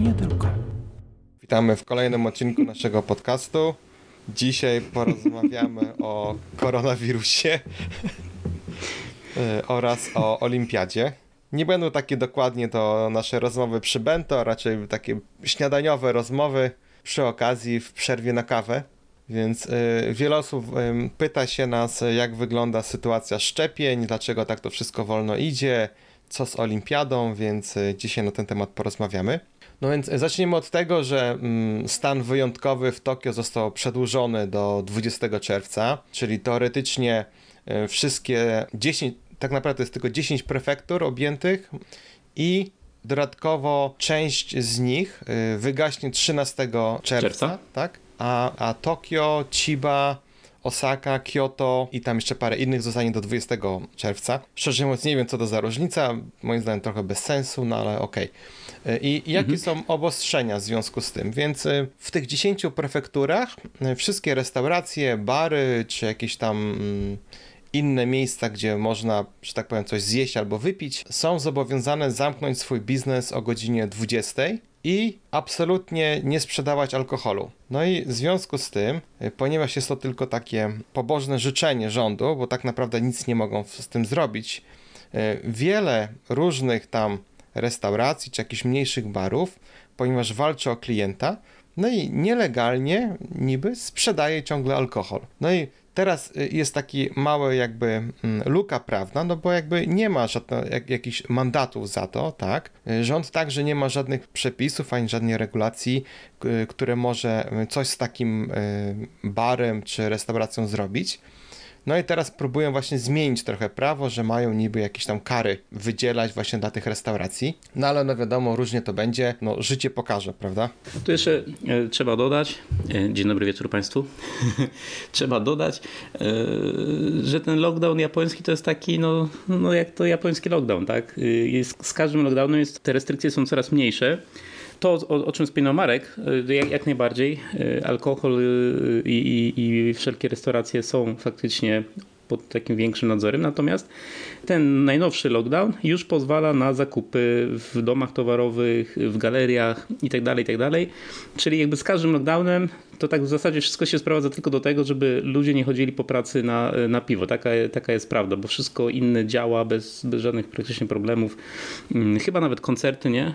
i nie tylko. Witamy w kolejnym odcinku naszego podcastu. Dzisiaj porozmawiamy o koronawirusie oraz o olimpiadzie. Nie będą takie dokładnie to nasze rozmowy przy bento, raczej takie śniadaniowe rozmowy przy okazji w przerwie na kawę. Więc wiele osób pyta się nas, jak wygląda sytuacja szczepień, dlaczego tak to wszystko wolno idzie, co z olimpiadą, więc dzisiaj na ten temat porozmawiamy. No więc zaczniemy od tego, że stan wyjątkowy w Tokio został przedłużony do 20 czerwca, czyli teoretycznie wszystkie 10, tak naprawdę jest tylko 10 prefektur objętych i dodatkowo część z nich wygaśnie 13 czerwca? Tak? A Tokio, Chiba, Osaka, Kyoto i tam jeszcze parę innych zostanie do 20 czerwca. Szczerze mówiąc nie wiem co to za różnica, moim zdaniem trochę bez sensu, no ale okej. I jakie są obostrzenia w związku z tym? Więc w tych 10 prefekturach wszystkie restauracje, bary czy jakieś tam inne miejsca, gdzie można, że tak powiem, coś zjeść albo wypić, są zobowiązane zamknąć swój biznes o godzinie 20 i absolutnie nie sprzedawać alkoholu. No i w związku z tym, ponieważ jest to tylko takie pobożne życzenie rządu, bo tak naprawdę nic nie mogą z tym zrobić, wiele różnych tam restauracji czy jakichś mniejszych barów, ponieważ walczy o klienta, no i nielegalnie niby sprzedaje ciągle alkohol. No i teraz jest taki mały jakby luka prawna, no bo jakby nie ma jakichś mandatów za to, tak? Rząd także nie ma żadnych przepisów ani żadnej regulacji, które może coś z takim barem czy restauracją zrobić. No i teraz próbują właśnie zmienić trochę prawo, że mają niby jakieś tam kary wydzielać właśnie dla tych restauracji. No ale no wiadomo, różnie to będzie. No życie pokaże, prawda? Tu jeszcze trzeba dodać, dzień dobry wieczór Państwu, trzeba dodać, że ten lockdown japoński to jest taki, no jak to japoński lockdown, tak? Z każdym lockdownem te restrykcje są coraz mniejsze. To, o czym wspominał Marek, jak najbardziej alkohol i wszelkie restauracje są faktycznie pod takim większym nadzorem, natomiast ten najnowszy lockdown już pozwala na zakupy w domach towarowych, w galeriach itd., czyli jakby z każdym lockdownem to tak w zasadzie wszystko się sprowadza tylko do tego, żeby ludzie nie chodzili po pracy na piwo. Taka jest prawda, bo wszystko inne działa bez żadnych praktycznie problemów. Chyba nawet koncerty, nie?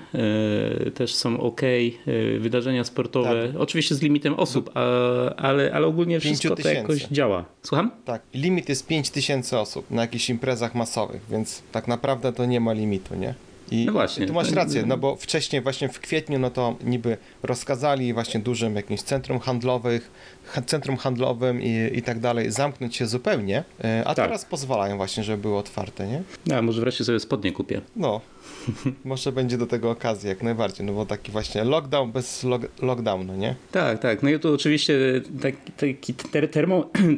Też są okej. Wydarzenia sportowe. Tak. Oczywiście z limitem osób, ale ogólnie wszystko to jakoś działa. Słucham? Tak. Limit jest 5000 osób na jakichś imprezach masowych, więc tak naprawdę to nie ma limitu, nie? I no właśnie, tu masz rację, no bo wcześniej właśnie w kwietniu no to niby rozkazali właśnie dużym jakimś centrum handlowym i tak dalej zamknąć się zupełnie, a tak. Teraz pozwalają właśnie, żeby były otwarte, nie? A może wreszcie sobie spodnie kupię. No, może będzie do tego okazja jak najbardziej, no bo taki właśnie lockdown bez lockdownu, nie? Tak, no i tu oczywiście taki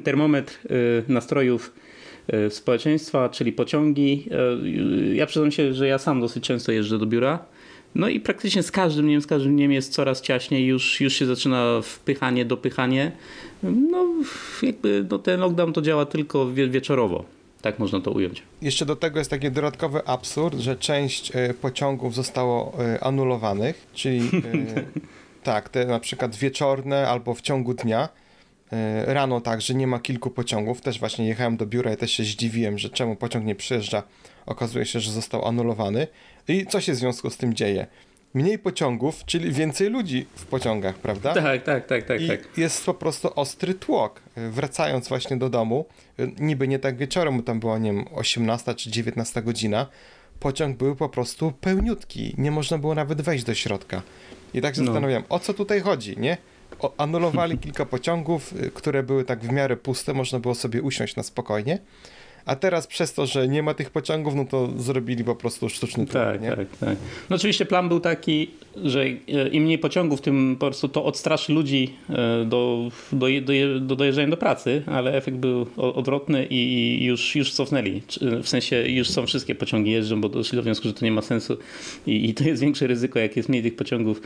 termometr nastrojów społeczeństwa, czyli pociągi. Ja przyznam się, że ja sam dosyć często jeżdżę do biura. No i praktycznie z każdym dniem jest coraz ciaśniej, już się zaczyna wpychanie, dopychanie. No jakby ten lockdown to działa tylko wieczorowo. Tak można to ująć. Jeszcze do tego jest taki dodatkowy absurd, że część pociągów zostało anulowanych, czyli tak, te na przykład wieczorne albo w ciągu dnia. Rano także nie ma kilku pociągów, też właśnie jechałem do biura i też się zdziwiłem, że czemu pociąg nie przyjeżdża, okazuje się, że został anulowany. I co się w związku z tym dzieje? Mniej pociągów, czyli więcej ludzi w pociągach, prawda? Tak. I jest po prostu ostry tłok. Wracając właśnie do domu, niby nie tak wieczorem, bo tam była, nie wiem, 18 czy 19 godzina, pociąg był po prostu pełniutki, nie można było nawet wejść do środka. I tak się zastanawiałem, o co tutaj chodzi, nie? Anulowali kilka pociągów, które były tak w miarę puste, można było sobie usiąść na spokojnie, a teraz przez to, że nie ma tych pociągów, no to zrobili po prostu sztuczny tłum. Tak. No oczywiście plan był taki, że im mniej pociągów, tym po prostu to odstraszy ludzi do dojeżdżania do pracy, ale efekt był odwrotny i już cofnęli. W sensie już są wszystkie pociągi jeżdżą, bo doszli do wniosku, że to nie ma sensu i to jest większe ryzyko, jak jest mniej tych pociągów,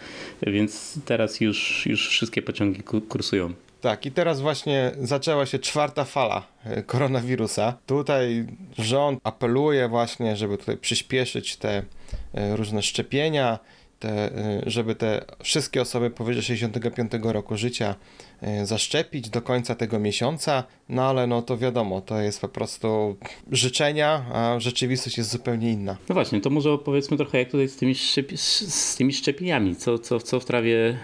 więc teraz już wszystkie pociągi kursują. Tak, i teraz właśnie zaczęła się czwarta fala koronawirusa. Tutaj rząd apeluje właśnie, żeby tutaj przyspieszyć te różne szczepienia żeby te wszystkie osoby powyżej 65 roku życia zaszczepić do końca tego miesiąca, no ale no to wiadomo, to jest po prostu życzenia, a rzeczywistość jest zupełnie inna. No właśnie, to może opowiedzmy trochę jak tutaj z tymi szczepieniami, co w trawie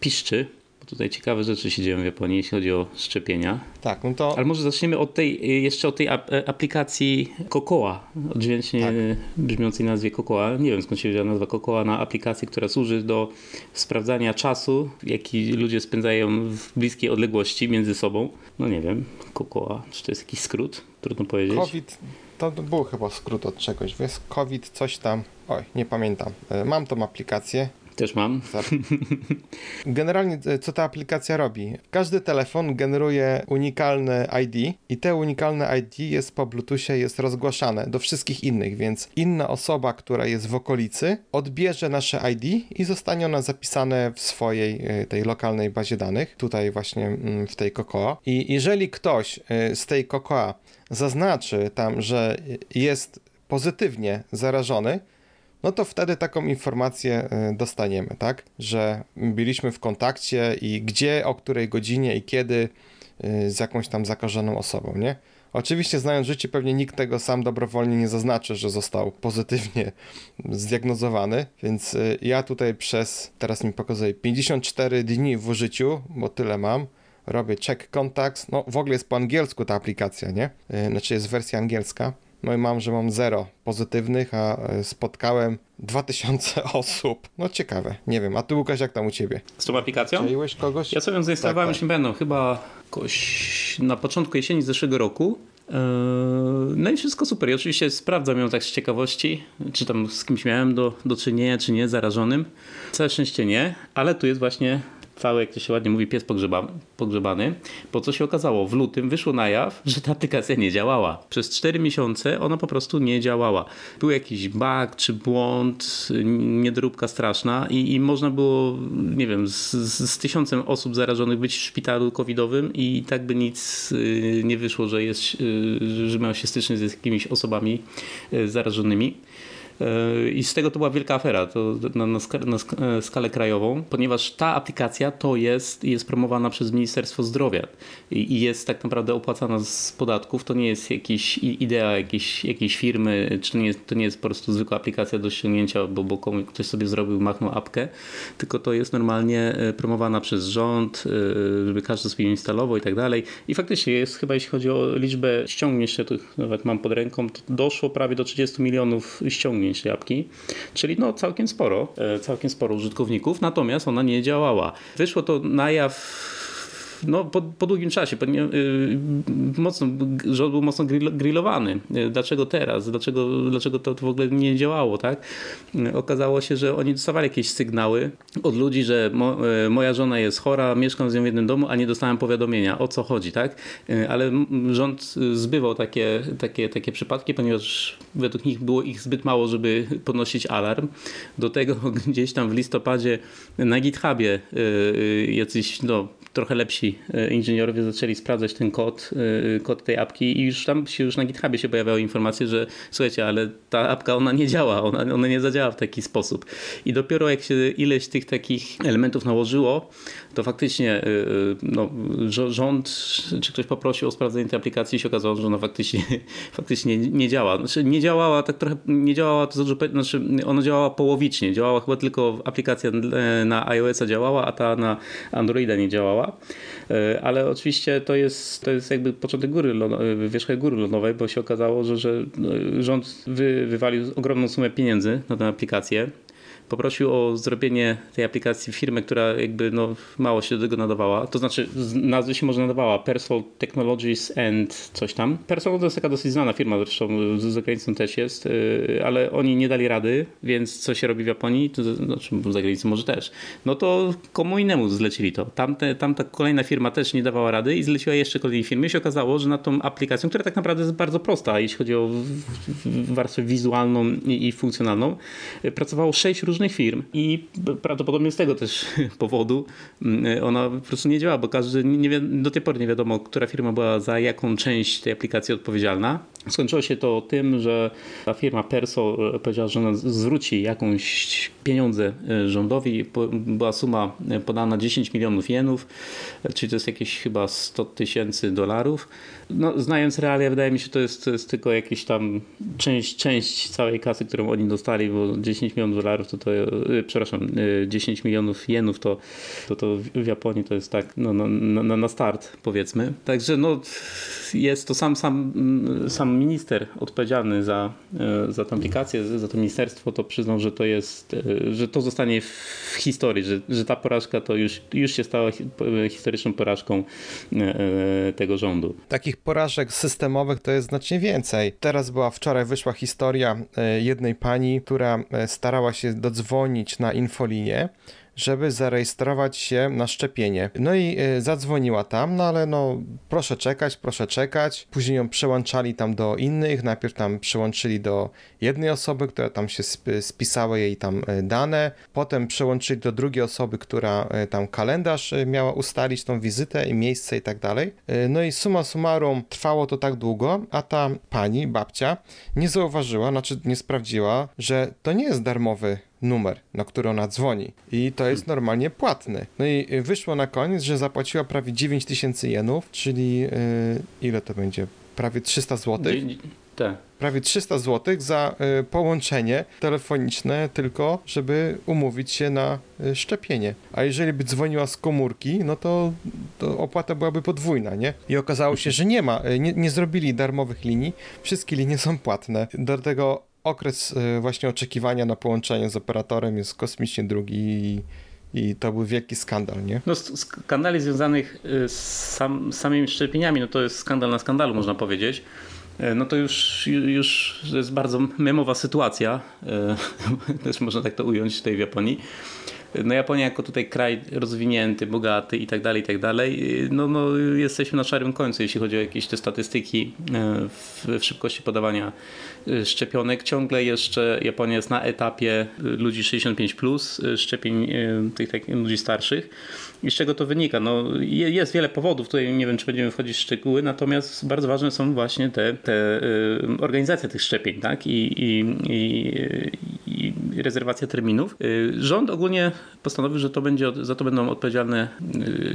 piszczy. Tutaj ciekawe rzeczy się dzieją w Japonii, jeśli chodzi o szczepienia. Tak, no to... Ale może zaczniemy od tej aplikacji Cocoa, odźwięcznie tak. Brzmiącej nazwie Cocoa. Nie wiem skąd się wzięła nazwa Cocoa na aplikacji, która służy do sprawdzania czasu, jaki ludzie spędzają w bliskiej odległości między sobą. No nie wiem, Cocoa, czy to jest jakiś skrót? Trudno powiedzieć. COVID, to był chyba skrót od czegoś, wiesz, COVID coś tam, oj, nie pamiętam. Mam tą aplikację. Też mam. Generalnie co ta aplikacja robi? Każdy telefon generuje unikalne ID i te unikalne ID jest po Bluetoothie, jest rozgłaszane do wszystkich innych, więc inna osoba, która jest w okolicy, odbierze nasze ID i zostanie ona zapisane w swojej tej lokalnej bazie danych, tutaj właśnie w tej Cocoa. I jeżeli ktoś z tej Cocoa zaznaczy tam, że jest pozytywnie zarażony, no to wtedy taką informację dostaniemy, tak? Że byliśmy w kontakcie i gdzie, o której godzinie i kiedy z jakąś tam zakażoną osobą, nie? Oczywiście znając życie pewnie nikt tego sam dobrowolnie nie zaznaczy, że został pozytywnie zdiagnozowany, więc ja tutaj przez, teraz mi pokazuje 54 dni w użyciu, bo tyle mam, robię check contacts, no w ogóle jest po angielsku ta aplikacja, nie? Znaczy jest wersja angielska. No i mam 0 pozytywnych, a spotkałem 2000 osób. No ciekawe, nie wiem. A ty Łukasz, jak tam u ciebie? Z tą aplikacją? Czyliłeś kogoś? Ja sobie ją zainstalowałem już niedawno, chyba jakoś na początku jesieni zeszłego roku. No i wszystko super. I oczywiście sprawdzam ją tak z ciekawości, czy tam z kimś miałem do czynienia, czy nie, zarażonym. Całe szczęście nie, ale tu jest właśnie cały, jak to się ładnie mówi, pies pogrzebany. Po co się okazało? W lutym wyszło na jaw, że ta aplikacja nie działała. Przez 4 miesiące ona po prostu nie działała. Był jakiś bug czy błąd, niedoróbka straszna i można było, nie wiem, z 1000 osób zarażonych być w szpitalu covidowym i tak by nic nie wyszło, że miał się styczność z jakimiś osobami zarażonymi. I z tego to była wielka afera to na skalę krajową, ponieważ ta aplikacja to jest promowana przez Ministerstwo Zdrowia i jest tak naprawdę opłacana z podatków. To nie jest idea jakiejś firmy, czy to nie jest po prostu zwykła aplikacja do ściągnięcia, bo ktoś sobie zrobił, machnął apkę, tylko to jest normalnie promowana przez rząd, żeby każdy sobie instalował i tak dalej. I faktycznie jest chyba, jeśli chodzi o liczbę ściągnięć, to nawet mam pod ręką, to doszło prawie do 30 milionów ściągnięć tej apki, czyli no całkiem sporo użytkowników, natomiast ona nie działała. Wyszło to na jaw po długim czasie, rząd był mocno grillowany. Dlaczego teraz? Dlaczego to w ogóle nie działało? Tak? Okazało się, że oni dostawali jakieś sygnały od ludzi, że moja żona jest chora, mieszkam z nią w jednym domu, a nie dostałem powiadomienia. O co chodzi? Tak? Ale rząd zbywał takie przypadki, ponieważ według nich było ich zbyt mało, żeby podnosić alarm. Do tego gdzieś tam w listopadzie na GitHubie jacyś trochę lepsi inżynierowie zaczęli sprawdzać ten kod tej apki i już na GitHubie się pojawiały informacje, że słuchajcie, ale ta apka ona nie działa, ona nie zadziała w taki sposób. I dopiero jak się ileś tych takich elementów nałożyło, to faktycznie rząd czy ktoś poprosił o sprawdzenie tej aplikacji i się okazało, że ona faktycznie nie działa. Znaczy nie działała tak trochę, nie działała, to znaczy ona działała połowicznie, działała chyba tylko aplikacja na iOS-a działała, a ta na Androida nie działała. Ale oczywiście to jest jakby początek wierzchu góry lodowej, bo się okazało, że rząd wywalił ogromną sumę pieniędzy na tę aplikację. Poprosił o zrobienie tej aplikacji firmy, która jakby mało się do tego nadawała. To znaczy nazwy się może nadawała Personal Technologies and coś tam. Personal to jest taka dosyć znana firma, zresztą za granicą też jest, ale oni nie dali rady, więc co się robi w Japonii, to znaczy za granicą może też. No to komu innemu zlecili to. Tamta kolejna firma też nie dawała rady i zleciła jeszcze kolejnej firmie. I się okazało, że nad tą aplikacją, która tak naprawdę jest bardzo prosta, jeśli chodzi o warstwę wizualną i funkcjonalną, pracowało 6 różnych różnych firm i prawdopodobnie z tego też powodu ona po prostu nie działa, bo każdy do tej pory nie wiadomo, która firma była za jaką część tej aplikacji odpowiedzialna. Skończyło się to tym, że ta firma Perso powiedziała, że ona zwróci jakąś pieniądze rządowi. Była suma podana 10 milionów jenów, czyli to jest jakieś chyba 100 tysięcy dolarów. No, znając realia, wydaje mi się, to jest tylko jakaś tam część całej kasy, którą oni dostali, bo 10 milionów dolarów, to 10 milionów jenów to w Japonii to jest tak no, na start, powiedzmy. Także no, jest to sam minister odpowiedzialny za tę aplikację, za to ministerstwo, to przyznał, że to jest, że to zostanie w historii, że ta porażka to już się stała historyczną porażką tego rządu. Takich porażek systemowych to jest znacznie więcej. Teraz wczoraj wyszła historia jednej pani, która starała się dodzwonić na infolinię, żeby zarejestrować się na szczepienie. No i zadzwoniła tam, no ale no proszę czekać. Później ją przełączali tam do innych, najpierw tam przyłączyli do jednej osoby, która tam się spisała jej tam dane, potem przełączyli do drugiej osoby, która tam kalendarz miała ustalić tą wizytę i miejsce i tak dalej. No i summa summarum trwało to tak długo, a ta pani, babcia, nie zauważyła, znaczy nie sprawdziła, że to nie jest darmowy numer, na który ona dzwoni. I to jest normalnie płatny. No i wyszło na koniec, że zapłaciła prawie 9 tysięcy jenów, czyli ile to będzie? Prawie 300 zł. Tak. Prawie 300 zł za połączenie telefoniczne tylko, żeby umówić się na szczepienie. A jeżeli by dzwoniła z komórki, no to opłata byłaby podwójna, nie? I okazało się, że nie ma, nie zrobili darmowych linii, wszystkie linie są płatne. Do tego okres właśnie oczekiwania na połączenie z operatorem jest kosmicznie długi i to był wielki skandal, nie? No skandali związanych z samymi szczepieniami, no to jest skandal na skandalu, można powiedzieć. No to już jest bardzo memowa sytuacja, też można tak to ująć tutaj w Japonii. No Japonia jako tutaj kraj rozwinięty, bogaty i tak dalej, no jesteśmy na szarym końcu, jeśli chodzi o jakieś te statystyki w szybkości podawania szczepionek. Ciągle jeszcze Japonia jest na etapie ludzi 65+, szczepień tych ludzi starszych. I z czego to wynika? No, jest wiele powodów, tutaj nie wiem, czy będziemy wchodzić w szczegóły, natomiast bardzo ważne są właśnie te organizacje tych szczepień, tak? I rezerwacja terminów. Rząd ogólnie postanowił, że za to będą odpowiedzialne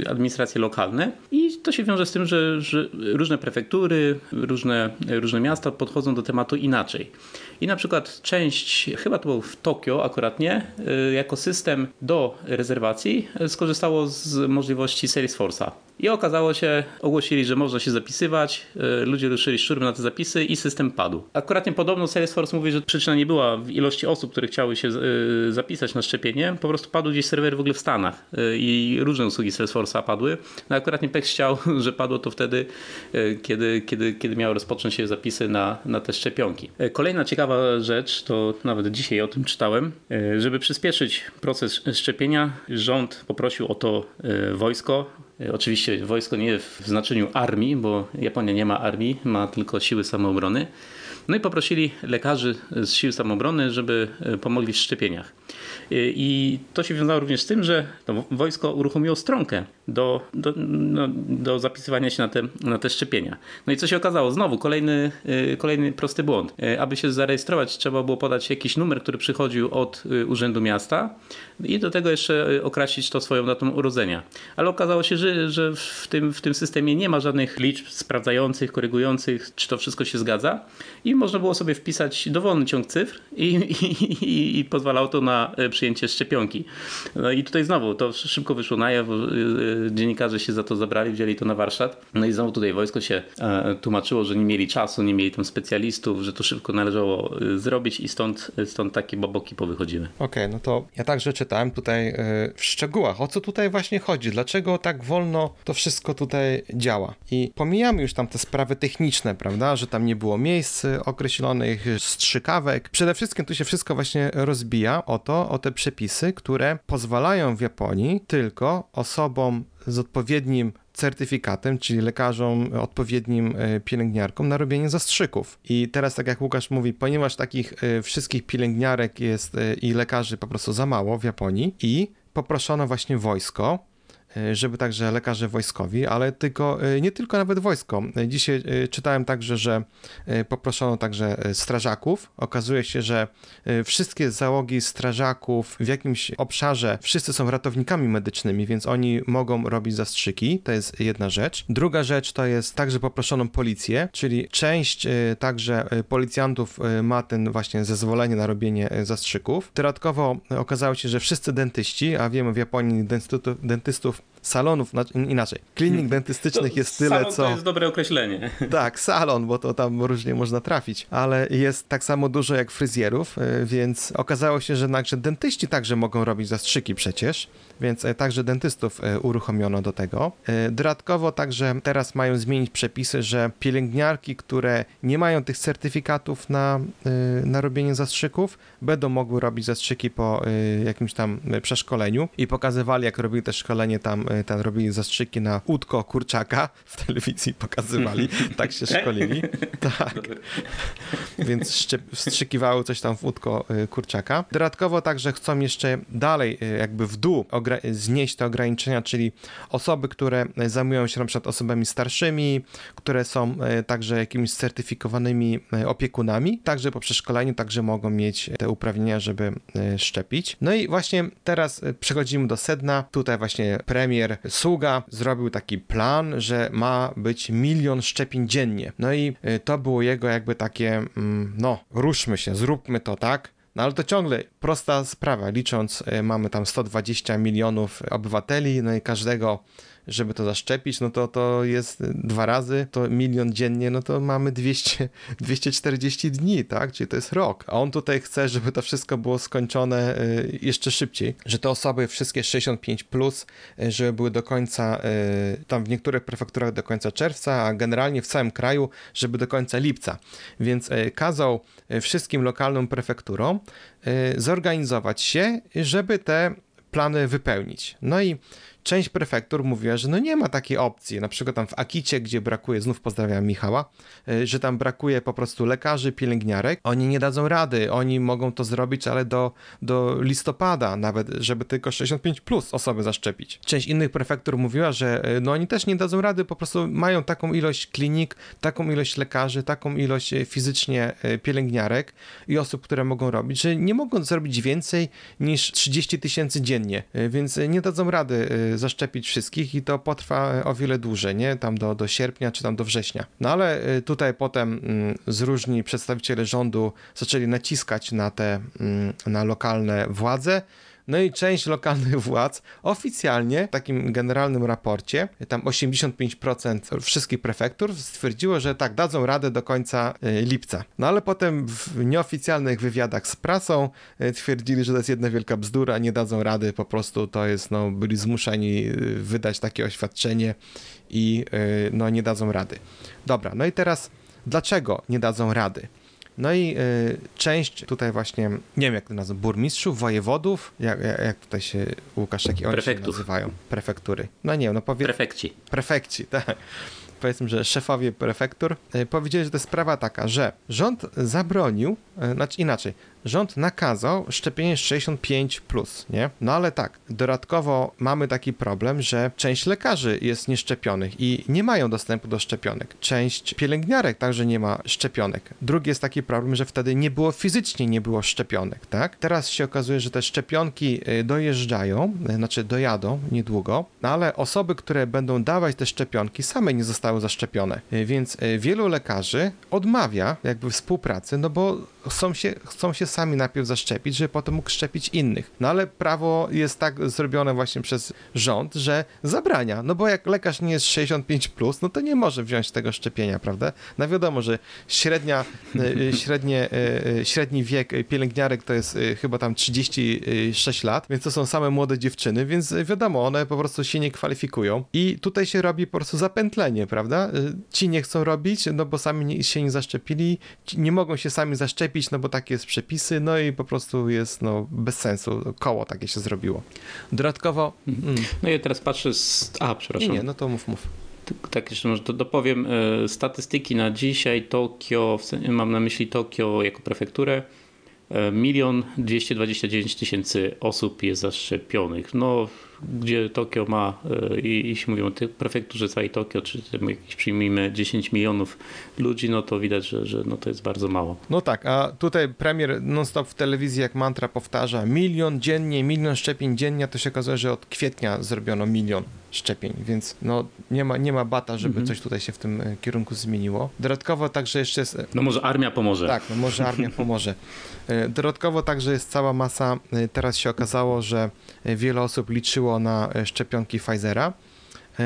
administracje lokalne i to się wiąże z tym, że różne prefektury, różne miasta podchodzą do tematu inaczej. I na przykład część, chyba to był w Tokio akurat nie, jako system do rezerwacji skorzystało z możliwości Salesforce'a. I okazało się, ogłosili, że można się zapisywać, ludzie ruszyli szturmem na te zapisy i system padł. Akurat niepodobno Salesforce mówi, że przyczyna nie była w ilości osób, które chciały się zapisać na szczepienie, po prostu padł gdzieś serwer w ogóle w Stanach i różne usługi Salesforce'a padły. No akurat nie pech chciał, że padło to wtedy, kiedy miały rozpocząć się zapisy na te szczepionki. Kolejna ciekawa rzecz, to nawet dzisiaj o tym czytałem, żeby przyspieszyć proces szczepienia, rząd poprosił o to wojsko. Oczywiście wojsko nie w znaczeniu armii, bo Japonia nie ma armii, ma tylko siły samoobrony. No i poprosili lekarzy z sił samoobrony, żeby pomogli w szczepieniach. I to się wiązało również z tym, że to wojsko uruchomiło stronkę do zapisywania się na te szczepienia. No i co się okazało? Znowu kolejny prosty błąd. Aby się zarejestrować, trzeba było podać jakiś numer, który przychodził od Urzędu Miasta i do tego jeszcze określić to swoją datą urodzenia. Ale okazało się, że w tym systemie nie ma żadnych liczb sprawdzających, korygujących, czy to wszystko się zgadza. I można było sobie wpisać dowolny ciąg cyfr i pozwalało to na przyjęcie szczepionki. No i tutaj znowu to szybko wyszło na jaw, dziennikarze się za to zabrali, wzięli to na warsztat. No i znowu tutaj wojsko się tłumaczyło, że nie mieli czasu, nie mieli tam specjalistów, że to szybko należało zrobić i stąd takie baboki powychodziły. Okej, no to ja także czytałem tutaj w szczegółach, o co tutaj właśnie chodzi, dlaczego tak wolno to wszystko tutaj działa. I pomijamy już tam te sprawy techniczne, prawda, że tam nie było miejsc określonych, strzykawek. Przede wszystkim tu się wszystko właśnie rozbija o te przepisy, które pozwalają w Japonii tylko osobom z odpowiednim certyfikatem, czyli lekarzom, odpowiednim pielęgniarkom na robienie zastrzyków. I teraz, tak jak Łukasz mówi, ponieważ takich wszystkich pielęgniarek jest i lekarzy po prostu za mało w Japonii i poproszono właśnie wojsko, żeby także lekarze wojskowi, ale tylko, nie tylko nawet wojsko. Dzisiaj czytałem także, że poproszono także strażaków. Okazuje się, że wszystkie załogi strażaków w jakimś obszarze, wszyscy są ratownikami medycznymi, więc oni mogą robić zastrzyki. To jest jedna rzecz. Druga rzecz to jest także poproszoną policję, czyli część także policjantów ma ten właśnie zezwolenie na robienie zastrzyków. Dodatkowo okazało się, że wszyscy dentyści, a wiemy w Japonii dentystów salonów, inaczej, klinik dentystycznych to jest tyle, salon to jest dobre określenie. Tak, salon, bo to tam różnie można trafić, ale jest tak samo dużo jak fryzjerów, więc okazało się, że dentyści także mogą robić zastrzyki przecież, więc także dentystów uruchomiono do tego. Dodatkowo także teraz mają zmienić przepisy, że pielęgniarki, które nie mają tych certyfikatów na robienie zastrzyków, będą mogły robić zastrzyki po jakimś tam przeszkoleniu i pokazywali, jak robili te szkolenie tam robili zastrzyki na udko kurczaka, w telewizji pokazywali, tak się szkolili, tak, więc wstrzykiwały coś tam w udko kurczaka. Dodatkowo także chcą jeszcze dalej jakby w dół znieść te ograniczenia, czyli osoby, które zajmują się na przykład osobami starszymi, które są także jakimiś certyfikowanymi opiekunami, także po przeszkoleniu także mogą mieć te uprawnienia, żeby szczepić. No i właśnie teraz przechodzimy do sedna. Tutaj właśnie premier Suga zrobił taki plan, że ma być 1 milion szczepień dziennie. No i to było jego jakby takie, no ruszmy się, zróbmy to, tak? No ale to ciągle prosta sprawa, licząc mamy tam 120 milionów obywateli, no i każdego, żeby to zaszczepić, no to jest 2 razy, to 1 milion dziennie, no to mamy 240 dni, tak? Czyli to jest rok. A on tutaj chce, żeby to wszystko było skończone jeszcze szybciej, że te osoby wszystkie 65+, żeby były do końca, tam w niektórych prefekturach do końca czerwca, a generalnie w całym kraju, żeby do końca lipca. Więc kazał wszystkim lokalnym prefekturom zorganizować się, żeby te plany wypełnić. No i część prefektur mówiła, że no nie ma takiej opcji, na przykład tam w Akicie, gdzie brakuje, znów pozdrawiam Michała, że tam brakuje po prostu lekarzy, pielęgniarek, oni nie dadzą rady, oni mogą to zrobić, ale do listopada nawet, żeby tylko 65+ osoby zaszczepić. Część innych prefektur mówiła, że no oni też nie dadzą rady, po prostu mają taką ilość klinik, taką ilość lekarzy, taką ilość fizycznie pielęgniarek i osób, które mogą robić, że nie mogą zrobić więcej niż 30 000 dziennie, więc nie dadzą rady zaszczepić wszystkich i to potrwa o wiele dłużej, nie? Tam do sierpnia czy tam do września. No ale tutaj potem różni przedstawiciele rządu zaczęli naciskać na lokalne władze. No i część lokalnych władz oficjalnie w takim generalnym raporcie, tam 85% wszystkich prefektur stwierdziło, że tak, dadzą radę do końca lipca. No ale potem w nieoficjalnych wywiadach z prasą twierdzili, że to jest jedna wielka bzdura, nie dadzą rady, po prostu to jest, no byli zmuszeni wydać takie oświadczenie i no nie dadzą rady. Dobra, no i teraz dlaczego nie dadzą rady? No i część tutaj właśnie, nie wiem jak to nazwą, burmistrzów, wojewodów, jak tutaj się, Łukasz, jak oni się nazywają? Prefektury. No nie wiem, no powiedzmy. Prefekci, tak. Powiedzmy, że szefowie prefektur powiedzieli, że to jest sprawa taka, że rząd zabronił, znaczy inaczej, rząd nakazał szczepienie 65+, nie? No ale tak, dodatkowo mamy taki problem, że część lekarzy jest nieszczepionych i nie mają dostępu do szczepionek. Część pielęgniarek także nie ma szczepionek. Drugi jest taki problem, że wtedy nie było fizycznie szczepionek, tak? Teraz się okazuje, że te szczepionki dojadą niedługo, no ale osoby, które będą dawać te szczepionki, same nie zostały zaszczepione, więc wielu lekarzy odmawia jakby współpracy, no bo chcą się sami najpierw zaszczepić, żeby potem mógł szczepić innych. No ale prawo jest tak zrobione właśnie przez rząd, że zabrania. No bo jak lekarz nie jest 65+, no to nie może wziąć tego szczepienia, prawda? No wiadomo, że średni wiek pielęgniarek to jest chyba tam 36 lat, więc to są same młode dziewczyny, więc wiadomo, one po prostu się nie kwalifikują i tutaj się robi po prostu zapętlenie, prawda? prawda? Ci nie chcą robić, no bo sami się nie zaszczepili, ci nie mogą się sami zaszczepić, no bo takie jest przepisy, no i po prostu jest bez sensu, koło takie się zrobiło. Dodatkowo... No ja teraz patrzę z... A, przepraszam. Nie, no to mów. Tak, jeszcze może dopowiem. Statystyki na dzisiaj Tokio, mam na myśli Tokio jako prefekturę, 1 229 000 osób jest zaszczepionych. No, gdzie Tokio ma, jeśli mówimy o tej prefekturze całej Tokio, czy jakieś przyjmijmy 10 milionów ludzi, no to widać, że no to jest bardzo mało. No tak, a tutaj premier non-stop w telewizji jak mantra powtarza 1 000 000 dziennie, 1 000 000 szczepień dziennie, to się okazuje, że od kwietnia zrobiono 1 000 000 szczepień, więc no nie ma bata, żeby coś tutaj się w tym kierunku zmieniło. Dodatkowo także jeszcze jest... No może armia pomoże. Tak, no może armia pomoże. Dodatkowo także jest cała masa, teraz się okazało, że wiele osób liczyło na szczepionki Pfizera,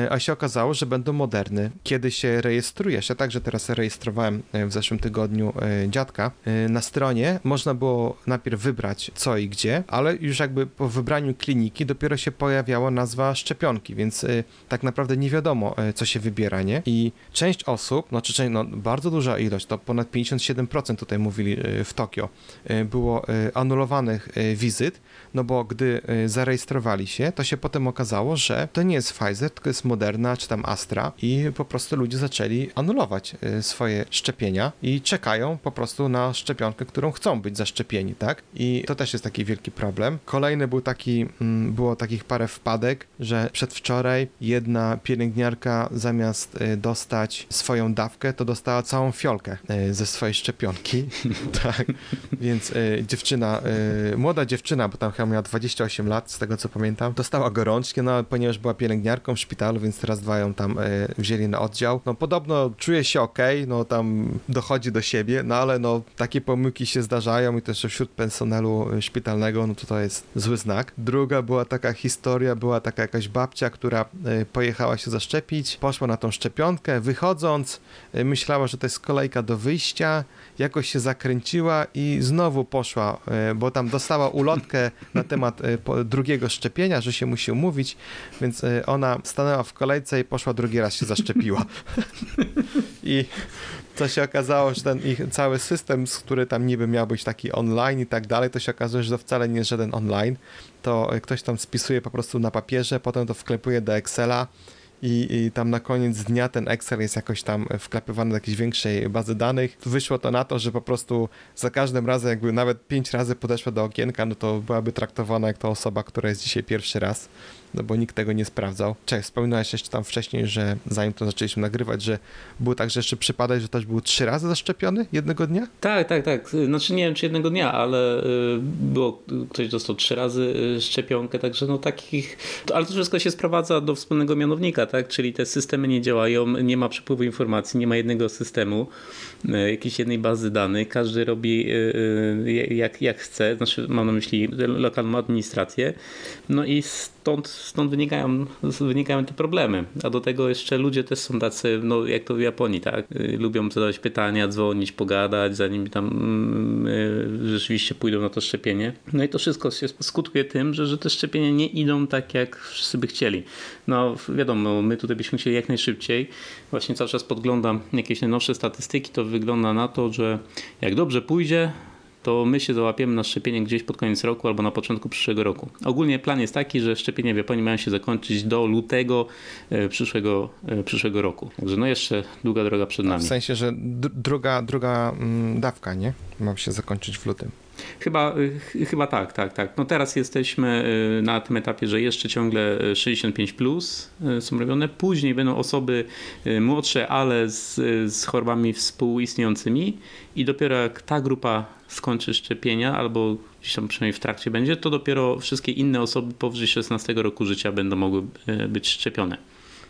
a się okazało, że będą Moderny. Kiedy się rejestrujesz, ja także teraz rejestrowałem w zeszłym tygodniu dziadka, na stronie można było najpierw wybrać co i gdzie, ale już jakby po wybraniu kliniki dopiero się pojawiała nazwa szczepionki, więc tak naprawdę nie wiadomo co się wybiera, nie? I część osób, bardzo duża ilość, to ponad 57% tutaj mówili w Tokio, było anulowanych wizyt, no bo gdy zarejestrowali się, to się potem okazało, że to nie jest Pfizer, tylko jest Moderna czy tam Astra i po prostu ludzie zaczęli anulować swoje szczepienia i czekają po prostu na szczepionkę, którą chcą być zaszczepieni, tak? I to też jest taki wielki problem. Kolejny był taki, było takich parę wpadek, że przedwczoraj jedna pielęgniarka zamiast dostać swoją dawkę, to dostała całą fiolkę ze swojej szczepionki, tak? Więc młoda dziewczyna, bo tam chyba miała 28 lat, z tego co pamiętam, dostała gorączki, no ponieważ była pielęgniarką w szpitalu, więc teraz dwa ją tam wzięli na oddział. No podobno czuje się okej, no tam dochodzi do siebie, no ale no takie pomyłki się zdarzają i też wśród personelu szpitalnego, no to jest zły znak. Druga była taka historia, była taka jakaś babcia, która pojechała się zaszczepić, poszła na tą szczepionkę, wychodząc myślała, że to jest kolejka do wyjścia, jakoś się zakręciła i znowu poszła, bo tam dostała ulotkę na temat drugiego szczepienia, że się musi umówić, więc ona stanęła w kolejce i poszła drugi raz się zaszczepiła. I co się okazało, że ten ich cały system, który tam niby miał być taki online i tak dalej, to się okazuje, że to wcale nie jest żaden online. To ktoś tam spisuje po prostu na papierze, potem to wklepuje do Excela i tam na koniec dnia ten Excel jest jakoś tam wklepywany do jakiejś większej bazy danych. Wyszło to na to, że po prostu za każdym razem, jakby nawet 5 razy podeszła do okienka, no to byłaby traktowana jak ta osoba, która jest dzisiaj pierwszy raz. No bo nikt tego nie sprawdzał. Cześć, wspominałeś jeszcze tam wcześniej, że zanim to zaczęliśmy nagrywać, że był także jeszcze przypadek, że też był 3 razy zaszczepiony jednego dnia? Tak. Znaczy nie wiem, czy jednego dnia, ale było, ktoś dostał 3 razy szczepionkę, także no takich... Ale to wszystko się sprowadza do wspólnego mianownika, tak? Czyli te systemy nie działają, nie ma przepływu informacji, nie ma jednego systemu, jakiejś jednej bazy danych. Każdy robi jak chce, znaczy mam na myśli lokalną administrację. No i stąd wynikają te problemy. A do tego jeszcze ludzie też są tacy, no jak to w Japonii, tak? Lubią zadawać pytania, dzwonić, pogadać, zanim tam rzeczywiście pójdą na to szczepienie. No i to wszystko się skutkuje tym, że te szczepienia nie idą tak, jak wszyscy by chcieli. No wiadomo, my tutaj byśmy chcieli jak najszybciej. Właśnie cały czas podglądam jakieś najnowsze statystyki, to wygląda na to, że jak dobrze pójdzie, to my się załapiemy na szczepienie gdzieś pod koniec roku albo na początku przyszłego roku. Ogólnie plan jest taki, że szczepienia w Japonii mają się zakończyć do lutego przyszłego roku. Także no jeszcze długa droga przed nami. W sensie, że druga dawka, nie? Ma się zakończyć w lutym. Chyba tak. No teraz jesteśmy na tym etapie, że jeszcze ciągle 65+ są robione. Później będą osoby młodsze, ale z chorobami współistniejącymi i dopiero jak ta grupa skończy szczepienia albo gdzieś tam przynajmniej w trakcie będzie, to dopiero wszystkie inne osoby powyżej 16 roku życia będą mogły być szczepione.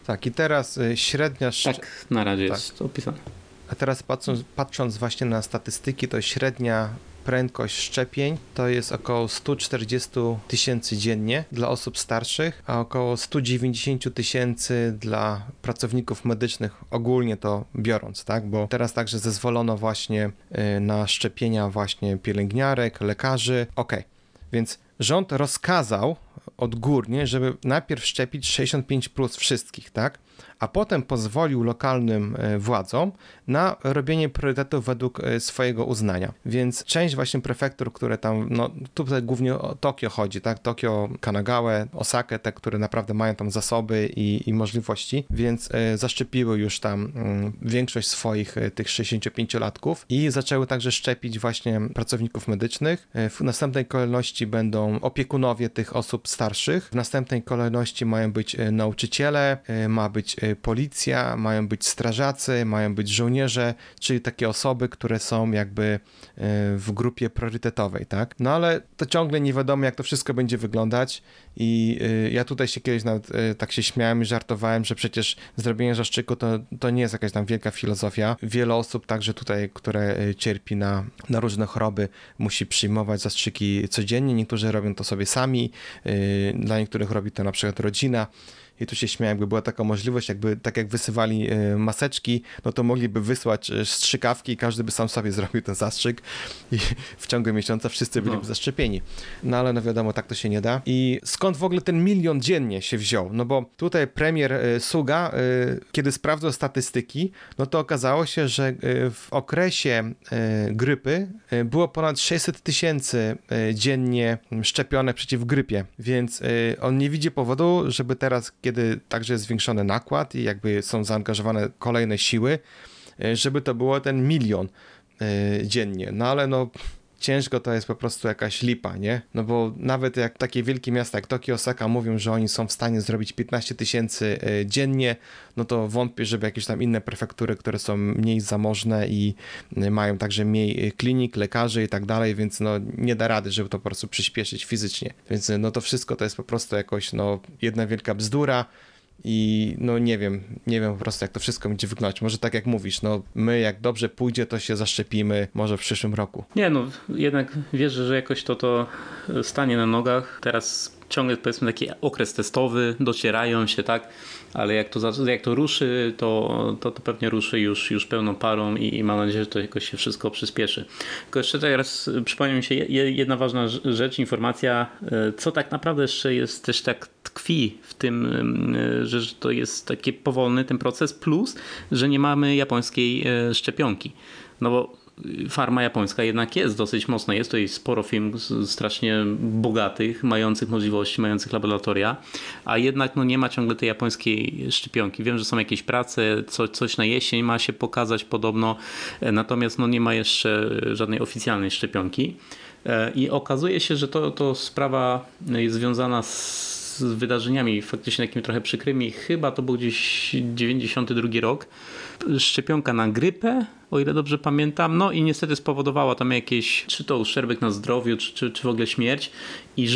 Tak i teraz średnia... Tak, na razie tak jest opisane. A teraz patrząc właśnie na statystyki, to średnia prędkość szczepień to jest około 140 000 dziennie dla osób starszych, a około 190 000 dla pracowników medycznych, ogólnie to biorąc, tak? Bo teraz także zezwolono właśnie na szczepienia właśnie pielęgniarek, lekarzy. Okej, więc rząd rozkazał odgórnie, żeby najpierw szczepić 65+ wszystkich, tak? A potem pozwolił lokalnym władzom na robienie priorytetów według swojego uznania. Więc część właśnie prefektur, które tam, no tutaj głównie o Tokio chodzi, tak? Tokio, Kanagawę, Osakę, te, które naprawdę mają tam zasoby i możliwości, więc zaszczepiły już tam większość swoich tych 65-latków i zaczęły także szczepić właśnie pracowników medycznych. W następnej kolejności będą opiekunowie tych osób starszych, w następnej kolejności mają być nauczyciele, ma być policja, mają być strażacy, mają być żołnierze, czyli takie osoby, które są jakby w grupie priorytetowej, tak? No ale to ciągle nie wiadomo, jak to wszystko będzie wyglądać i ja tutaj się kiedyś nawet tak się śmiałem i żartowałem, że przecież zrobienie zastrzyku to nie jest jakaś tam wielka filozofia. Wiele osób także tutaj, które cierpi na różne choroby, musi przyjmować zastrzyki codziennie. Niektórzy robią to sobie sami, dla niektórych robi to na przykład rodzina. I tu się śmiałem, jakby była taka możliwość, jakby tak jak wysyłali maseczki, no to mogliby wysłać strzykawki i każdy by sam sobie zrobił ten zastrzyk i w ciągu miesiąca wszyscy byliby zaszczepieni. No ale no wiadomo, tak to się nie da. I skąd w ogóle ten 1 milion dziennie się wziął? No bo tutaj premier Suga, kiedy sprawdzał statystyki, no to okazało się, że w okresie grypy było ponad 600 000 dziennie szczepione przeciw grypie, więc on nie widzi powodu, żeby teraz, kiedy także jest zwiększony nakład i jakby są zaangażowane kolejne siły, żeby to było ten 1 milion dziennie. No ale no ciężko, to jest po prostu jakaś lipa, nie? No bo nawet jak takie wielkie miasta jak Tokio, Osaka mówią, że oni są w stanie zrobić 15 000 dziennie, no to wątpię, żeby jakieś tam inne prefektury, które są mniej zamożne i mają także mniej klinik, lekarzy i tak dalej, więc no nie da rady, żeby to po prostu przyspieszyć fizycznie. Więc no to wszystko to jest po prostu jakoś no jedna wielka bzdura. I no nie wiem po prostu, jak to wszystko będzie wyglądać. Może tak jak mówisz, no my jak dobrze pójdzie, to się zaszczepimy może w przyszłym roku. Nie no, jednak wierzę, że jakoś to stanie na nogach. Teraz ciągle powiedzmy taki okres testowy, docierają się, tak? Ale jak to ruszy, to pewnie ruszy już pełną parą i mam nadzieję, że to jakoś się wszystko przyspieszy. Tylko jeszcze teraz przypomniał mi się jedna ważna rzecz, informacja, co tak naprawdę jeszcze jest, też tak tkwi w tym, że to jest taki powolny ten proces, plus, że nie mamy japońskiej szczepionki. No bo farma japońska jednak jest dosyć mocna. Jest tutaj sporo firm strasznie bogatych, mających możliwości, mających laboratoria, a jednak no nie ma ciągle tej japońskiej szczepionki. Wiem, że są jakieś prace, coś na jesień ma się pokazać podobno, natomiast no nie ma jeszcze żadnej oficjalnej szczepionki. I okazuje się, że to sprawa jest związana z wydarzeniami faktycznie takimi trochę przykrymi. Chyba to był gdzieś 92 rok. Szczepionka na grypę, o ile dobrze pamiętam, no i niestety spowodowała tam jakieś, czy to uszczerbek na zdrowiu, czy w ogóle śmierć, i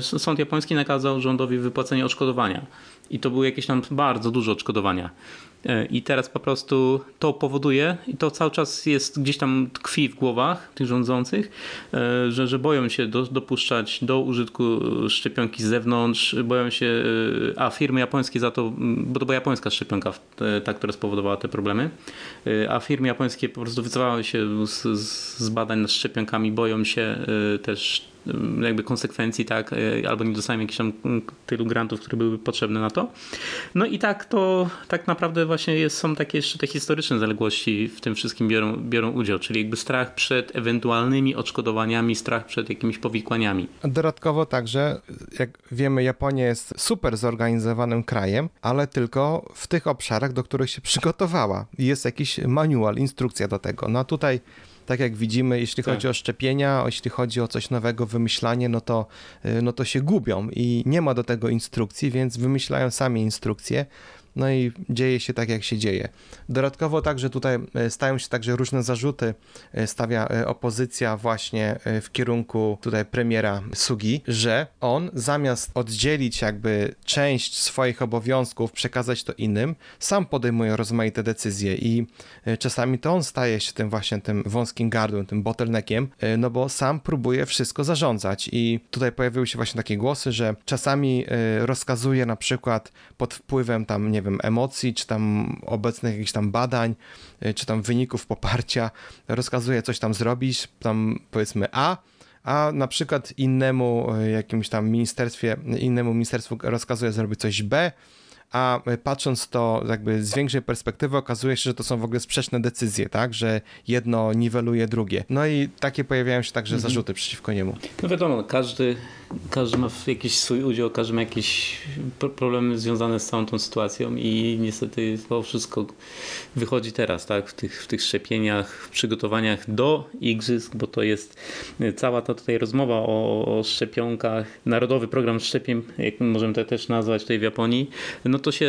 sąd japoński nakazał rządowi wypłacenie odszkodowania i to były jakieś tam bardzo duże odszkodowania. I teraz po prostu to powoduje, i to cały czas jest gdzieś tam tkwi w głowach tych rządzących, że boją się dopuszczać do użytku szczepionki z zewnątrz, boją się, a firmy japońskie za to, bo to była japońska szczepionka, ta, która spowodowała te problemy, a firmy japońskie po prostu wycofały się z badań nad szczepionkami, boją się też jakby konsekwencji, tak, albo nie dostają jakichś tam tylu grantów, które byłyby potrzebne na to. No i tak to tak naprawdę właśnie są takie jeszcze te historyczne zaległości w tym wszystkim biorą udział, czyli jakby strach przed ewentualnymi odszkodowaniami, strach przed jakimiś powikłaniami. Dodatkowo także, jak wiemy, Japonia jest super zorganizowanym krajem, ale tylko w tych obszarach, do których się przygotowała. Jest jakiś manual, instrukcja do tego. No a tutaj tak jak widzimy, jeśli chodzi o szczepienia, jeśli chodzi o coś nowego, wymyślanie, no to się gubią i nie ma do tego instrukcji, więc wymyślają sami instrukcje. No i dzieje się tak, jak się dzieje. Dodatkowo także tutaj stają się także różne zarzuty, stawia opozycja właśnie w kierunku tutaj premiera Sugi, że on zamiast oddzielić jakby część swoich obowiązków, przekazać to innym, sam podejmuje rozmaite decyzje i czasami to on staje się tym właśnie tym wąskim gardłem, tym bottleneckiem, no bo sam próbuje wszystko zarządzać i tutaj pojawiły się właśnie takie głosy, że czasami rozkazuje na przykład pod wpływem tam, nie wiem, emocji, czy tam obecnych jakichś tam badań, czy tam wyników poparcia, rozkazuje coś tam zrobić, tam powiedzmy A, a na przykład innemu jakimś tam ministerstwie, innemu ministerstwu rozkazuje zrobić coś B, a patrząc to jakby z większej perspektywy okazuje się, że to są w ogóle sprzeczne decyzje, tak, że jedno niweluje drugie. No i takie pojawiają się także zarzuty przeciwko niemu. No wiadomo, każdy ma jakiś swój udział, każdy ma jakieś problemy związane z całą tą sytuacją i niestety to wszystko wychodzi teraz, tak, w tych szczepieniach, w przygotowaniach do igrzysk, bo to jest cała ta tutaj rozmowa o szczepionkach, Narodowy Program Szczepień, jak możemy to też nazwać tutaj w Japonii, no to się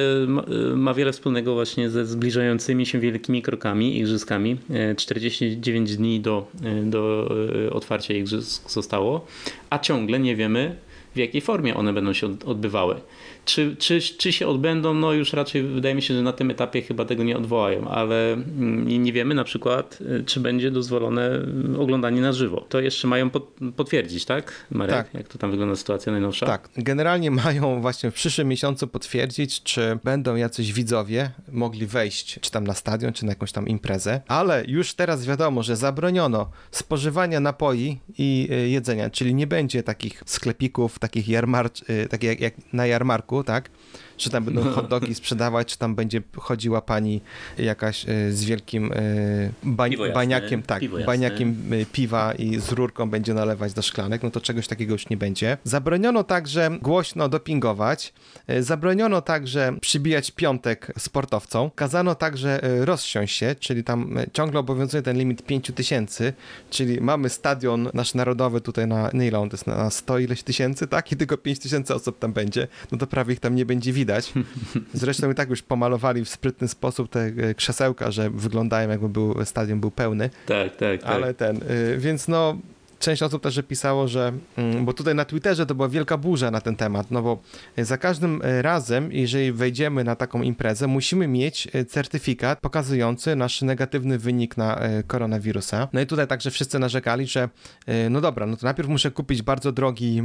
ma wiele wspólnego właśnie ze zbliżającymi się wielkimi krokami, igrzyskami. 49 dni do otwarcia igrzysk zostało, a ciągle nie wiemy, w jakiej formie one będą się odbywały. Czy się odbędą? No już raczej wydaje mi się, że na tym etapie chyba tego nie odwołają, ale nie wiemy na przykład, czy będzie dozwolone oglądanie na żywo. To jeszcze mają potwierdzić, tak, Marek? Tak. Jak to tam wygląda sytuacja najnowsza? Tak, generalnie mają właśnie w przyszłym miesiącu potwierdzić, czy będą jacyś widzowie mogli wejść, czy tam na stadion, czy na jakąś tam imprezę, ale już teraz wiadomo, że zabroniono spożywania napoi i jedzenia, czyli nie będzie takich sklepików, takich jak na jarmarku, tak? Czy tam będą hot-dogi sprzedawać, czy tam będzie chodziła pani jakaś z wielkim baniakiem piwa i z rurką będzie nalewać do szklanek, no to czegoś takiego już nie będzie. Zabroniono także głośno dopingować, zabroniono także przybijać piątek sportowcom, kazano także rozsiąść się, czyli tam ciągle obowiązuje ten limit 5000, czyli mamy stadion nasz narodowy tutaj na ile on to jest, na 100 ileś tysięcy, tak? I tylko 5000 osób tam będzie, no to prawie ich tam nie będzie widać. Zresztą i tak już pomalowali w sprytny sposób te krzesełka, że wyglądają jakby stadion był pełny. Tak. Ale więc no część osób też pisało, że, bo tutaj na Twitterze to była wielka burza na ten temat, no bo za każdym razem, jeżeli wejdziemy na taką imprezę, musimy mieć certyfikat pokazujący nasz negatywny wynik na koronawirusa. No i tutaj także wszyscy narzekali, że no dobra, no to najpierw muszę kupić bardzo drogi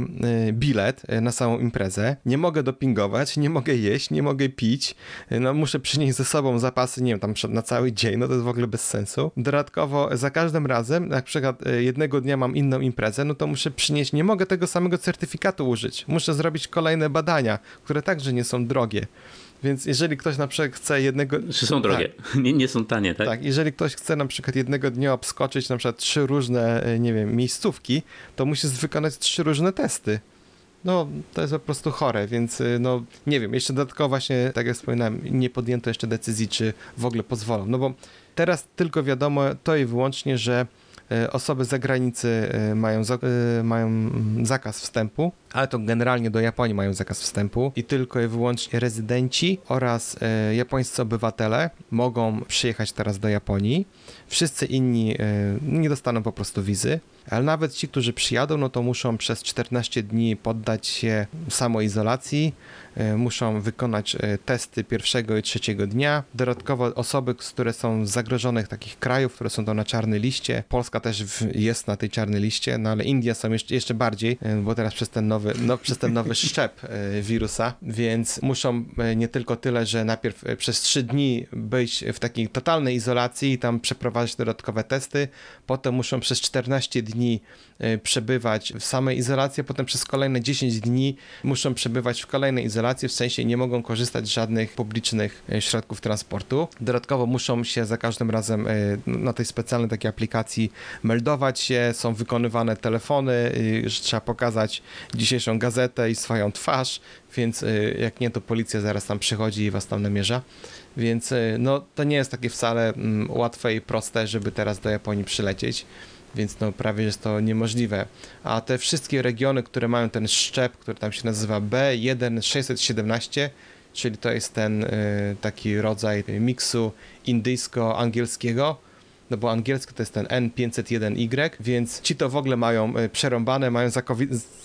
bilet na samą imprezę, nie mogę dopingować, nie mogę jeść, nie mogę pić, no muszę przynieść ze sobą zapasy, nie wiem, tam na cały dzień, no to jest w ogóle bez sensu. Dodatkowo za każdym razem, na przykład jednego dnia mam inną imprezę, no to muszę przynieść, nie mogę tego samego certyfikatu użyć, muszę zrobić kolejne badania, które także nie są drogie. Więc jeżeli ktoś na przykład chce jednego... Są drogie, tak. nie są tanie, tak? Tak, jeżeli ktoś chce na przykład jednego dnia obskoczyć na przykład 3 różne, nie wiem, miejscówki, to musi wykonać 3 różne testy. No, to jest po prostu chore, więc no, nie wiem, jeszcze dodatkowo właśnie, tak jak wspominałem, nie podjęto jeszcze decyzji, czy w ogóle pozwolą, no bo teraz tylko wiadomo to i wyłącznie, że osoby z zagranicy mają zakaz wstępu, ale to generalnie do Japonii mają zakaz wstępu i tylko i wyłącznie rezydenci oraz japońscy obywatele mogą przyjechać teraz do Japonii. Wszyscy inni nie dostaną po prostu wizy, ale nawet ci, którzy przyjadą, no to muszą przez 14 dni poddać się samoizolacji, muszą wykonać testy pierwszego i trzeciego dnia. Dodatkowo osoby, które są z zagrożonych takich krajów, które są to na czarnej liście, Polska też jest na tej czarnej liście, no ale Indie są jeszcze bardziej, bo teraz przez ten nowy szczep wirusa, więc muszą nie tylko tyle, że najpierw przez 3 dni być w takiej totalnej izolacji i tam przeprowadzać dodatkowe testy, potem muszą przez 14 dni przebywać w samej izolacji, potem przez kolejne 10 dni muszą przebywać w kolejnej izolacji, w sensie nie mogą korzystać z żadnych publicznych środków transportu. Dodatkowo muszą się za każdym razem na tej specjalnej takiej aplikacji meldować się, są wykonywane telefony, że trzeba pokazać dzisiejszą gazetę i swoją twarz, więc jak nie, to policja zaraz tam przychodzi i was tam namierza. Więc no, to nie jest takie wcale łatwe i proste, żeby teraz do Japonii przylecieć. Więc no prawie jest to niemożliwe. A te wszystkie regiony, które mają ten szczep, który tam się nazywa B1617, czyli to jest ten taki rodzaj miksu indyjsko-angielskiego, no bo angielski to jest ten N501Y, więc ci to w ogóle mają przerąbane, mają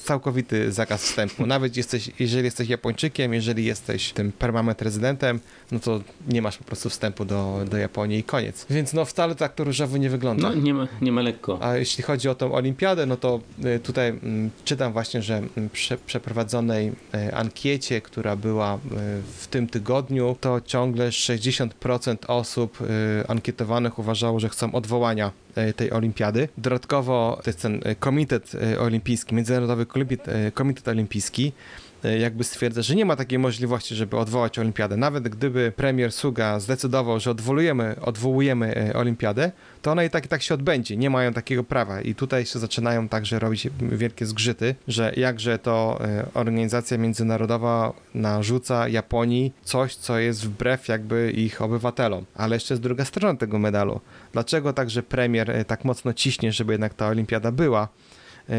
całkowity zakaz wstępu. Nawet jeżeli jesteś Japończykiem, jeżeli jesteś tym permanent rezydentem, no to nie masz po prostu wstępu do Japonii i koniec. Więc no wcale tak to różowo nie wygląda. No nie ma lekko. A jeśli chodzi o tą olimpiadę, no to tutaj czytam właśnie, że przy przeprowadzonej ankiecie, która była w tym tygodniu, to ciągle 60% osób ankietowanych uważało, że chcą odwołania tej olimpiady. Dodatkowo to jest ten komitet olimpijski, międzynarodowy komitet olimpijski jakby stwierdza, że nie ma takiej możliwości, żeby odwołać olimpiadę. Nawet gdyby premier Suga zdecydował, że odwołujemy olimpiadę, to ona i tak się odbędzie. Nie mają takiego prawa i tutaj się zaczynają także robić wielkie zgrzyty, że jakże to organizacja międzynarodowa narzuca Japonii coś, co jest wbrew jakby ich obywatelom. Ale jeszcze jest druga strona tego medalu. Dlaczego także premier tak mocno ciśnie, żeby jednak ta olimpiada była?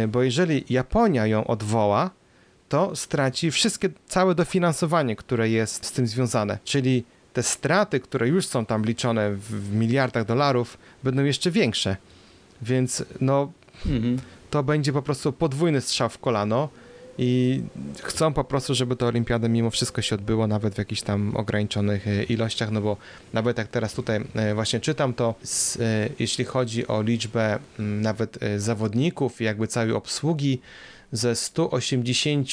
Bo jeżeli Japonia ją odwoła, to straci całe dofinansowanie, które jest z tym związane. Czyli te straty, które już są tam liczone w miliardach dolarów, będą jeszcze większe. Więc to będzie po prostu podwójny strzał w kolano i chcą po prostu, żeby ta olimpiada mimo wszystko się odbyła, nawet w jakichś tam ograniczonych ilościach, no bo nawet jak teraz tutaj właśnie czytam, to jeśli chodzi o liczbę nawet zawodników i jakby całej obsługi, ze 180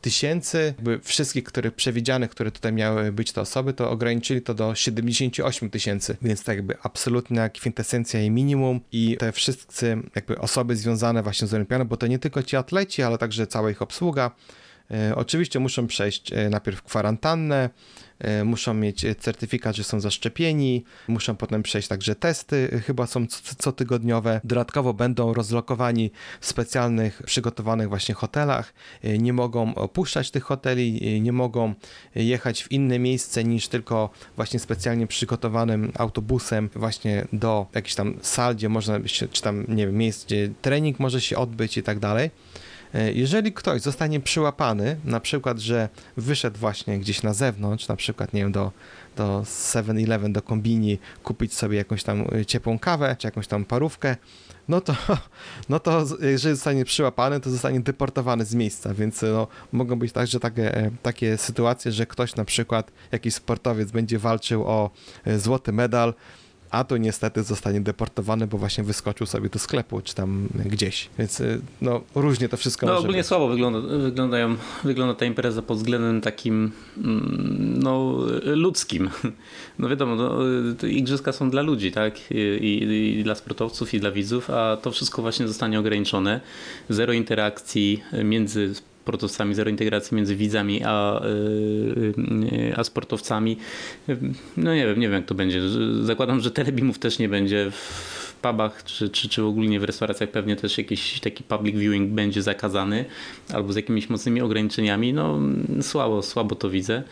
tysięcy, wszystkich przewidzianych, które tutaj miały być te osoby, to ograniczyli to do 78 tysięcy, więc to jakby absolutna kwintesencja i minimum i te wszyscy jakby osoby związane właśnie z olimpiadą, bo to nie tylko ci atleci, ale także cała ich obsługa, oczywiście muszą przejść najpierw kwarantannę, muszą mieć certyfikat, że są zaszczepieni, muszą potem przejść także testy, chyba są cotygodniowe. Dodatkowo będą rozlokowani w specjalnych, przygotowanych właśnie hotelach, nie mogą opuszczać tych hoteli, nie mogą jechać w inne miejsce niż tylko właśnie specjalnie przygotowanym autobusem właśnie do jakichś tam sal, gdzie można się, czy tam nie wiem, miejsc, gdzie trening może się odbyć i tak dalej. Jeżeli ktoś zostanie przyłapany, na przykład, że wyszedł właśnie gdzieś na zewnątrz, na przykład, nie wiem, do 7-Eleven, do kombini, kupić sobie jakąś tam ciepłą kawę, czy jakąś tam parówkę, no to jeżeli zostanie przyłapany, to zostanie deportowany z miejsca, więc mogą być także takie sytuacje, że ktoś na przykład, jakiś sportowiec będzie walczył o złoty medal, a to niestety zostanie deportowany, bo właśnie wyskoczył sobie do sklepu, czy tam gdzieś. Więc różnie to wszystko może ogólnie być. Słabo wygląda ta impreza pod względem takim ludzkim. No wiadomo, igrzyska są dla ludzi, tak? I dla sportowców, i dla widzów, a to wszystko właśnie zostanie ograniczone. Zero interakcji między sportowcami, zero integracji między widzami a sportowcami. No nie wiem jak to będzie. Zakładam, że telebimów też nie będzie w pubach czy ogólnie w restauracjach. Pewnie też jakiś taki public viewing będzie zakazany albo z jakimiś mocnymi ograniczeniami. No słabo to widzę,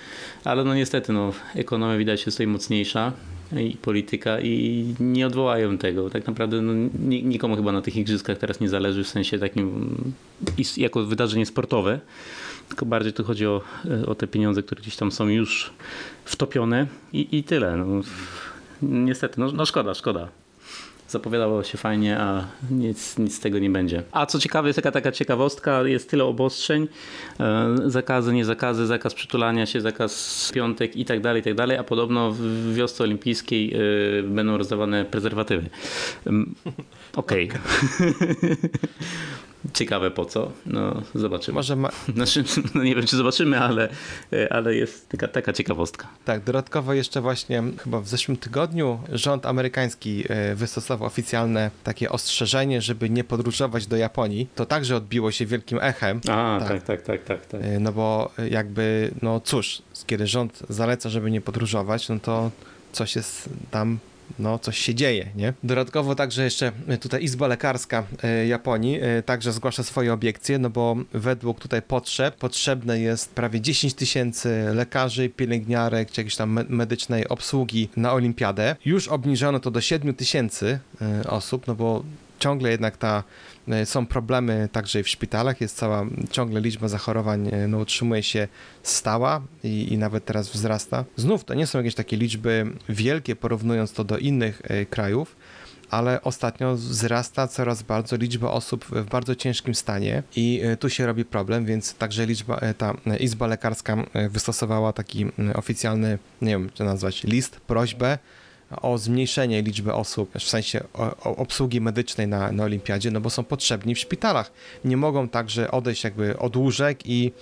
ale niestety ekonomia widać jest tutaj mocniejsza i polityka i nie odwołają tego. Tak naprawdę nikomu chyba na tych igrzyskach teraz nie zależy w sensie takim jako wydarzenie sportowe, tylko bardziej tu chodzi o te pieniądze, które gdzieś tam są już wtopione i tyle. Niestety, szkoda. Zapowiadało się fajnie, a nic z tego nie będzie. A co ciekawe, jest taka ciekawostka, jest tyle obostrzeń, zakazy, niezakazy, zakaz przytulania się, zakaz piątek i tak dalej, a podobno w wiosce olimpijskiej będą rozdawane prezerwatywy. Okej. Ciekawe po co? Zobaczymy. Może nie wiem, czy zobaczymy, ale jest taka ciekawostka. Tak, dodatkowo jeszcze właśnie chyba w zeszłym tygodniu rząd amerykański wystosował oficjalne takie ostrzeżenie, żeby nie podróżować do Japonii. To także odbiło się wielkim echem. Tak. No bo jakby, kiedy rząd zaleca, żeby nie podróżować, to coś jest tam... coś się dzieje, nie? Dodatkowo także jeszcze tutaj Izba Lekarska Japonii także zgłasza swoje obiekcje, bo według tutaj potrzebne jest prawie 10 tysięcy lekarzy, pielęgniarek czy jakiejś tam medycznej obsługi na olimpiadę. Już obniżono to do 7 tysięcy osób, bo ciągle jednak są problemy także i w szpitalach, jest ciągle liczba zachorowań, utrzymuje się stała i nawet teraz wzrasta. Znów to nie są jakieś takie liczby wielkie, porównując to do innych krajów, ale ostatnio wzrasta coraz bardzo liczba osób w bardzo ciężkim stanie i tu się robi problem, więc także ta Izba Lekarska wystosowała taki oficjalny, nie wiem, czy nazwać, list, prośbę, o zmniejszenie liczby osób, w sensie obsługi medycznej na olimpiadzie, no bo są potrzebni w szpitalach. Nie mogą także odejść jakby od łóżek i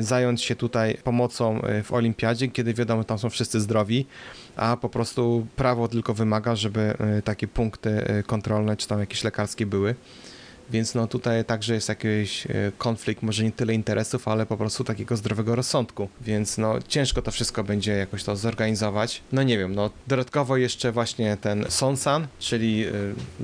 zająć się tutaj pomocą w olimpiadzie, kiedy wiadomo, tam są wszyscy zdrowi, a po prostu prawo tylko wymaga, żeby takie punkty kontrolne czy tam jakieś lekarskie były. Więc no tutaj także jest jakiś konflikt, może nie tyle interesów, ale po prostu takiego zdrowego rozsądku, więc no ciężko to wszystko będzie jakoś to zorganizować. No nie wiem, no dodatkowo jeszcze właśnie ten Sonsan, czyli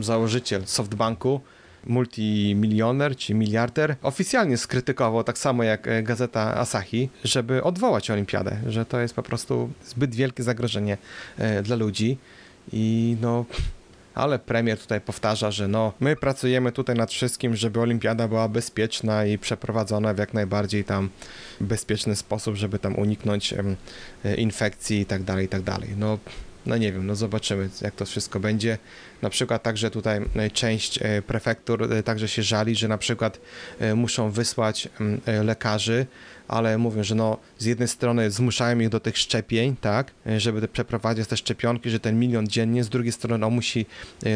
założyciel Softbanku, multimilioner czy miliarder, oficjalnie skrytykował, tak samo jak gazeta Asahi, żeby odwołać olimpiadę, że to jest po prostu zbyt wielkie zagrożenie dla ludzi i no... Ale premier tutaj powtarza, że no my pracujemy tutaj nad wszystkim, żeby olimpiada była bezpieczna i przeprowadzona w jak najbardziej tam bezpieczny sposób, żeby tam uniknąć infekcji i tak dalej, i tak dalej. No nie wiem, no zobaczymy jak to wszystko będzie. Na przykład także tutaj część prefektur także się żali, że na przykład muszą wysłać lekarzy, ale mówią, że no z jednej strony zmuszają ich do tych szczepień, tak, żeby przeprowadzać te szczepionki, że ten 1 000 000 dziennie, z drugiej strony on musi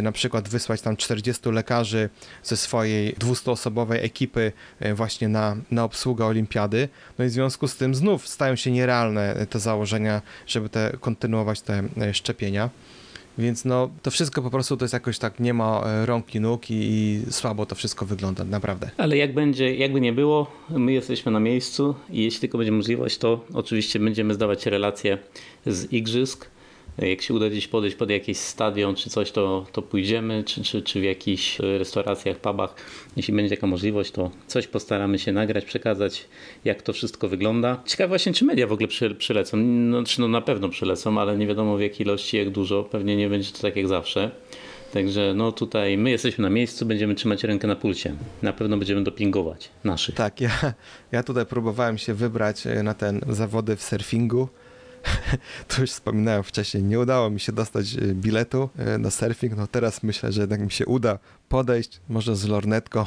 na przykład wysłać tam 40 lekarzy ze swojej 200-osobowej ekipy właśnie na obsługę olimpiady, no i w związku z tym znów stają się nierealne te założenia, żeby kontynuować te szczepienia. Więc no to wszystko po prostu to jest jakoś tak, nie ma rąk i nóg i słabo to wszystko wygląda, naprawdę. Ale jak będzie, jakby nie było, my jesteśmy na miejscu i jeśli tylko będzie możliwość, to oczywiście będziemy zdawać relacje z igrzysk. Jak się uda gdzieś podejść pod jakiś stadion czy coś, to pójdziemy, czy w jakichś restauracjach, pubach. Jeśli będzie taka możliwość, to coś postaramy się nagrać, przekazać, jak to wszystko wygląda. Ciekawe właśnie, czy media w ogóle przylecą. No na pewno przylecą, ale nie wiadomo w jakiej ilości, jak dużo. Pewnie nie będzie to tak jak zawsze. Także no tutaj my jesteśmy na miejscu, będziemy trzymać rękę na pulsie. Na pewno będziemy dopingować naszych. Tak, ja tutaj próbowałem się wybrać na te zawody w surfingu. To już wspominałem wcześniej, nie udało mi się dostać biletu na surfing, no teraz myślę, że jednak mi się uda podejść, może z lornetką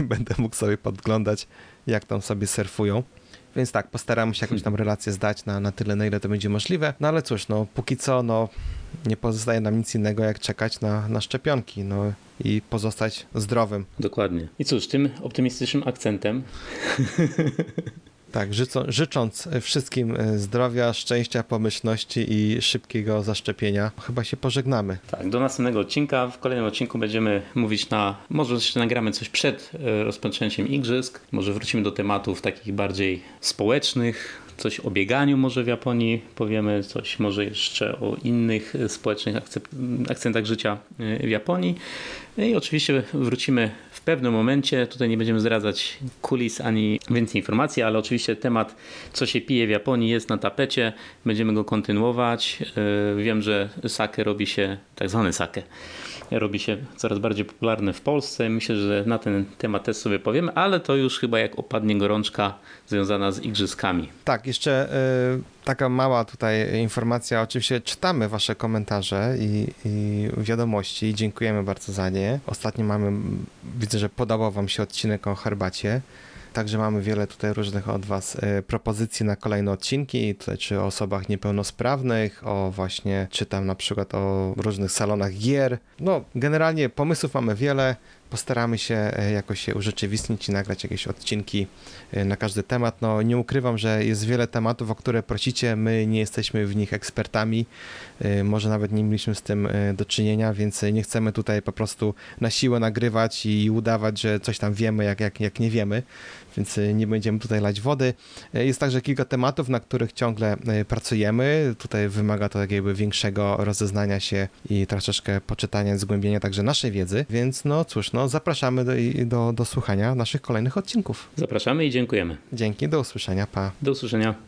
i będę mógł sobie podglądać, jak tam sobie surfują. Więc tak, postaramy się jakąś tam relację zdać na tyle, na ile to będzie możliwe. No ale cóż, no póki co, no nie pozostaje nam nic innego, jak czekać na szczepionki, no i pozostać zdrowym. Dokładnie. I cóż, tym optymistycznym akcentem... Tak, życząc wszystkim zdrowia, szczęścia, pomyślności i szybkiego zaszczepienia, chyba się pożegnamy. Tak, do następnego odcinka. W kolejnym odcinku będziemy mówić może jeszcze nagramy coś przed rozpoczęciem igrzysk, może wrócimy do tematów takich bardziej społecznych, coś o bieganiu może w Japonii powiemy, coś może jeszcze o innych społecznych akcentach życia w Japonii. I oczywiście wrócimy w pewnym momencie, tutaj nie będziemy zdradzać kulis ani więcej informacji, ale oczywiście temat, co się pije w Japonii, jest na tapecie, będziemy go kontynuować. Wiem, że sake robi się, tak zwane sake, robi się coraz bardziej popularne w Polsce. Myślę, że na ten temat też sobie powiemy, ale to już chyba jak opadnie gorączka związana z igrzyskami. Tak, jeszcze taka mała tutaj informacja. Oczywiście czytamy wasze komentarze i wiadomości i dziękujemy bardzo za nie. Ostatnio widzę, że podobał wam się odcinek o herbacie. Także mamy wiele tutaj różnych od was propozycji na kolejne odcinki, czy o osobach niepełnosprawnych, o właśnie, czy tam na przykład o różnych salonach gier. No generalnie pomysłów mamy wiele, postaramy się jakoś się urzeczywistnić i nagrać jakieś odcinki na każdy temat. No nie ukrywam, że jest wiele tematów, o które prosicie, my nie jesteśmy w nich ekspertami, może nawet nie mieliśmy z tym do czynienia, więc nie chcemy tutaj po prostu na siłę nagrywać i udawać, że coś tam wiemy, jak nie wiemy, więc nie będziemy tutaj lać wody. Jest także kilka tematów, na których ciągle pracujemy, tutaj wymaga to jakby większego rozeznania się i troszeczkę poczytania, zgłębienia także naszej wiedzy, więc no cóż, zapraszamy do słuchania naszych kolejnych odcinków. Zapraszamy i dziękujemy. Dzięki, do usłyszenia, pa. Do usłyszenia.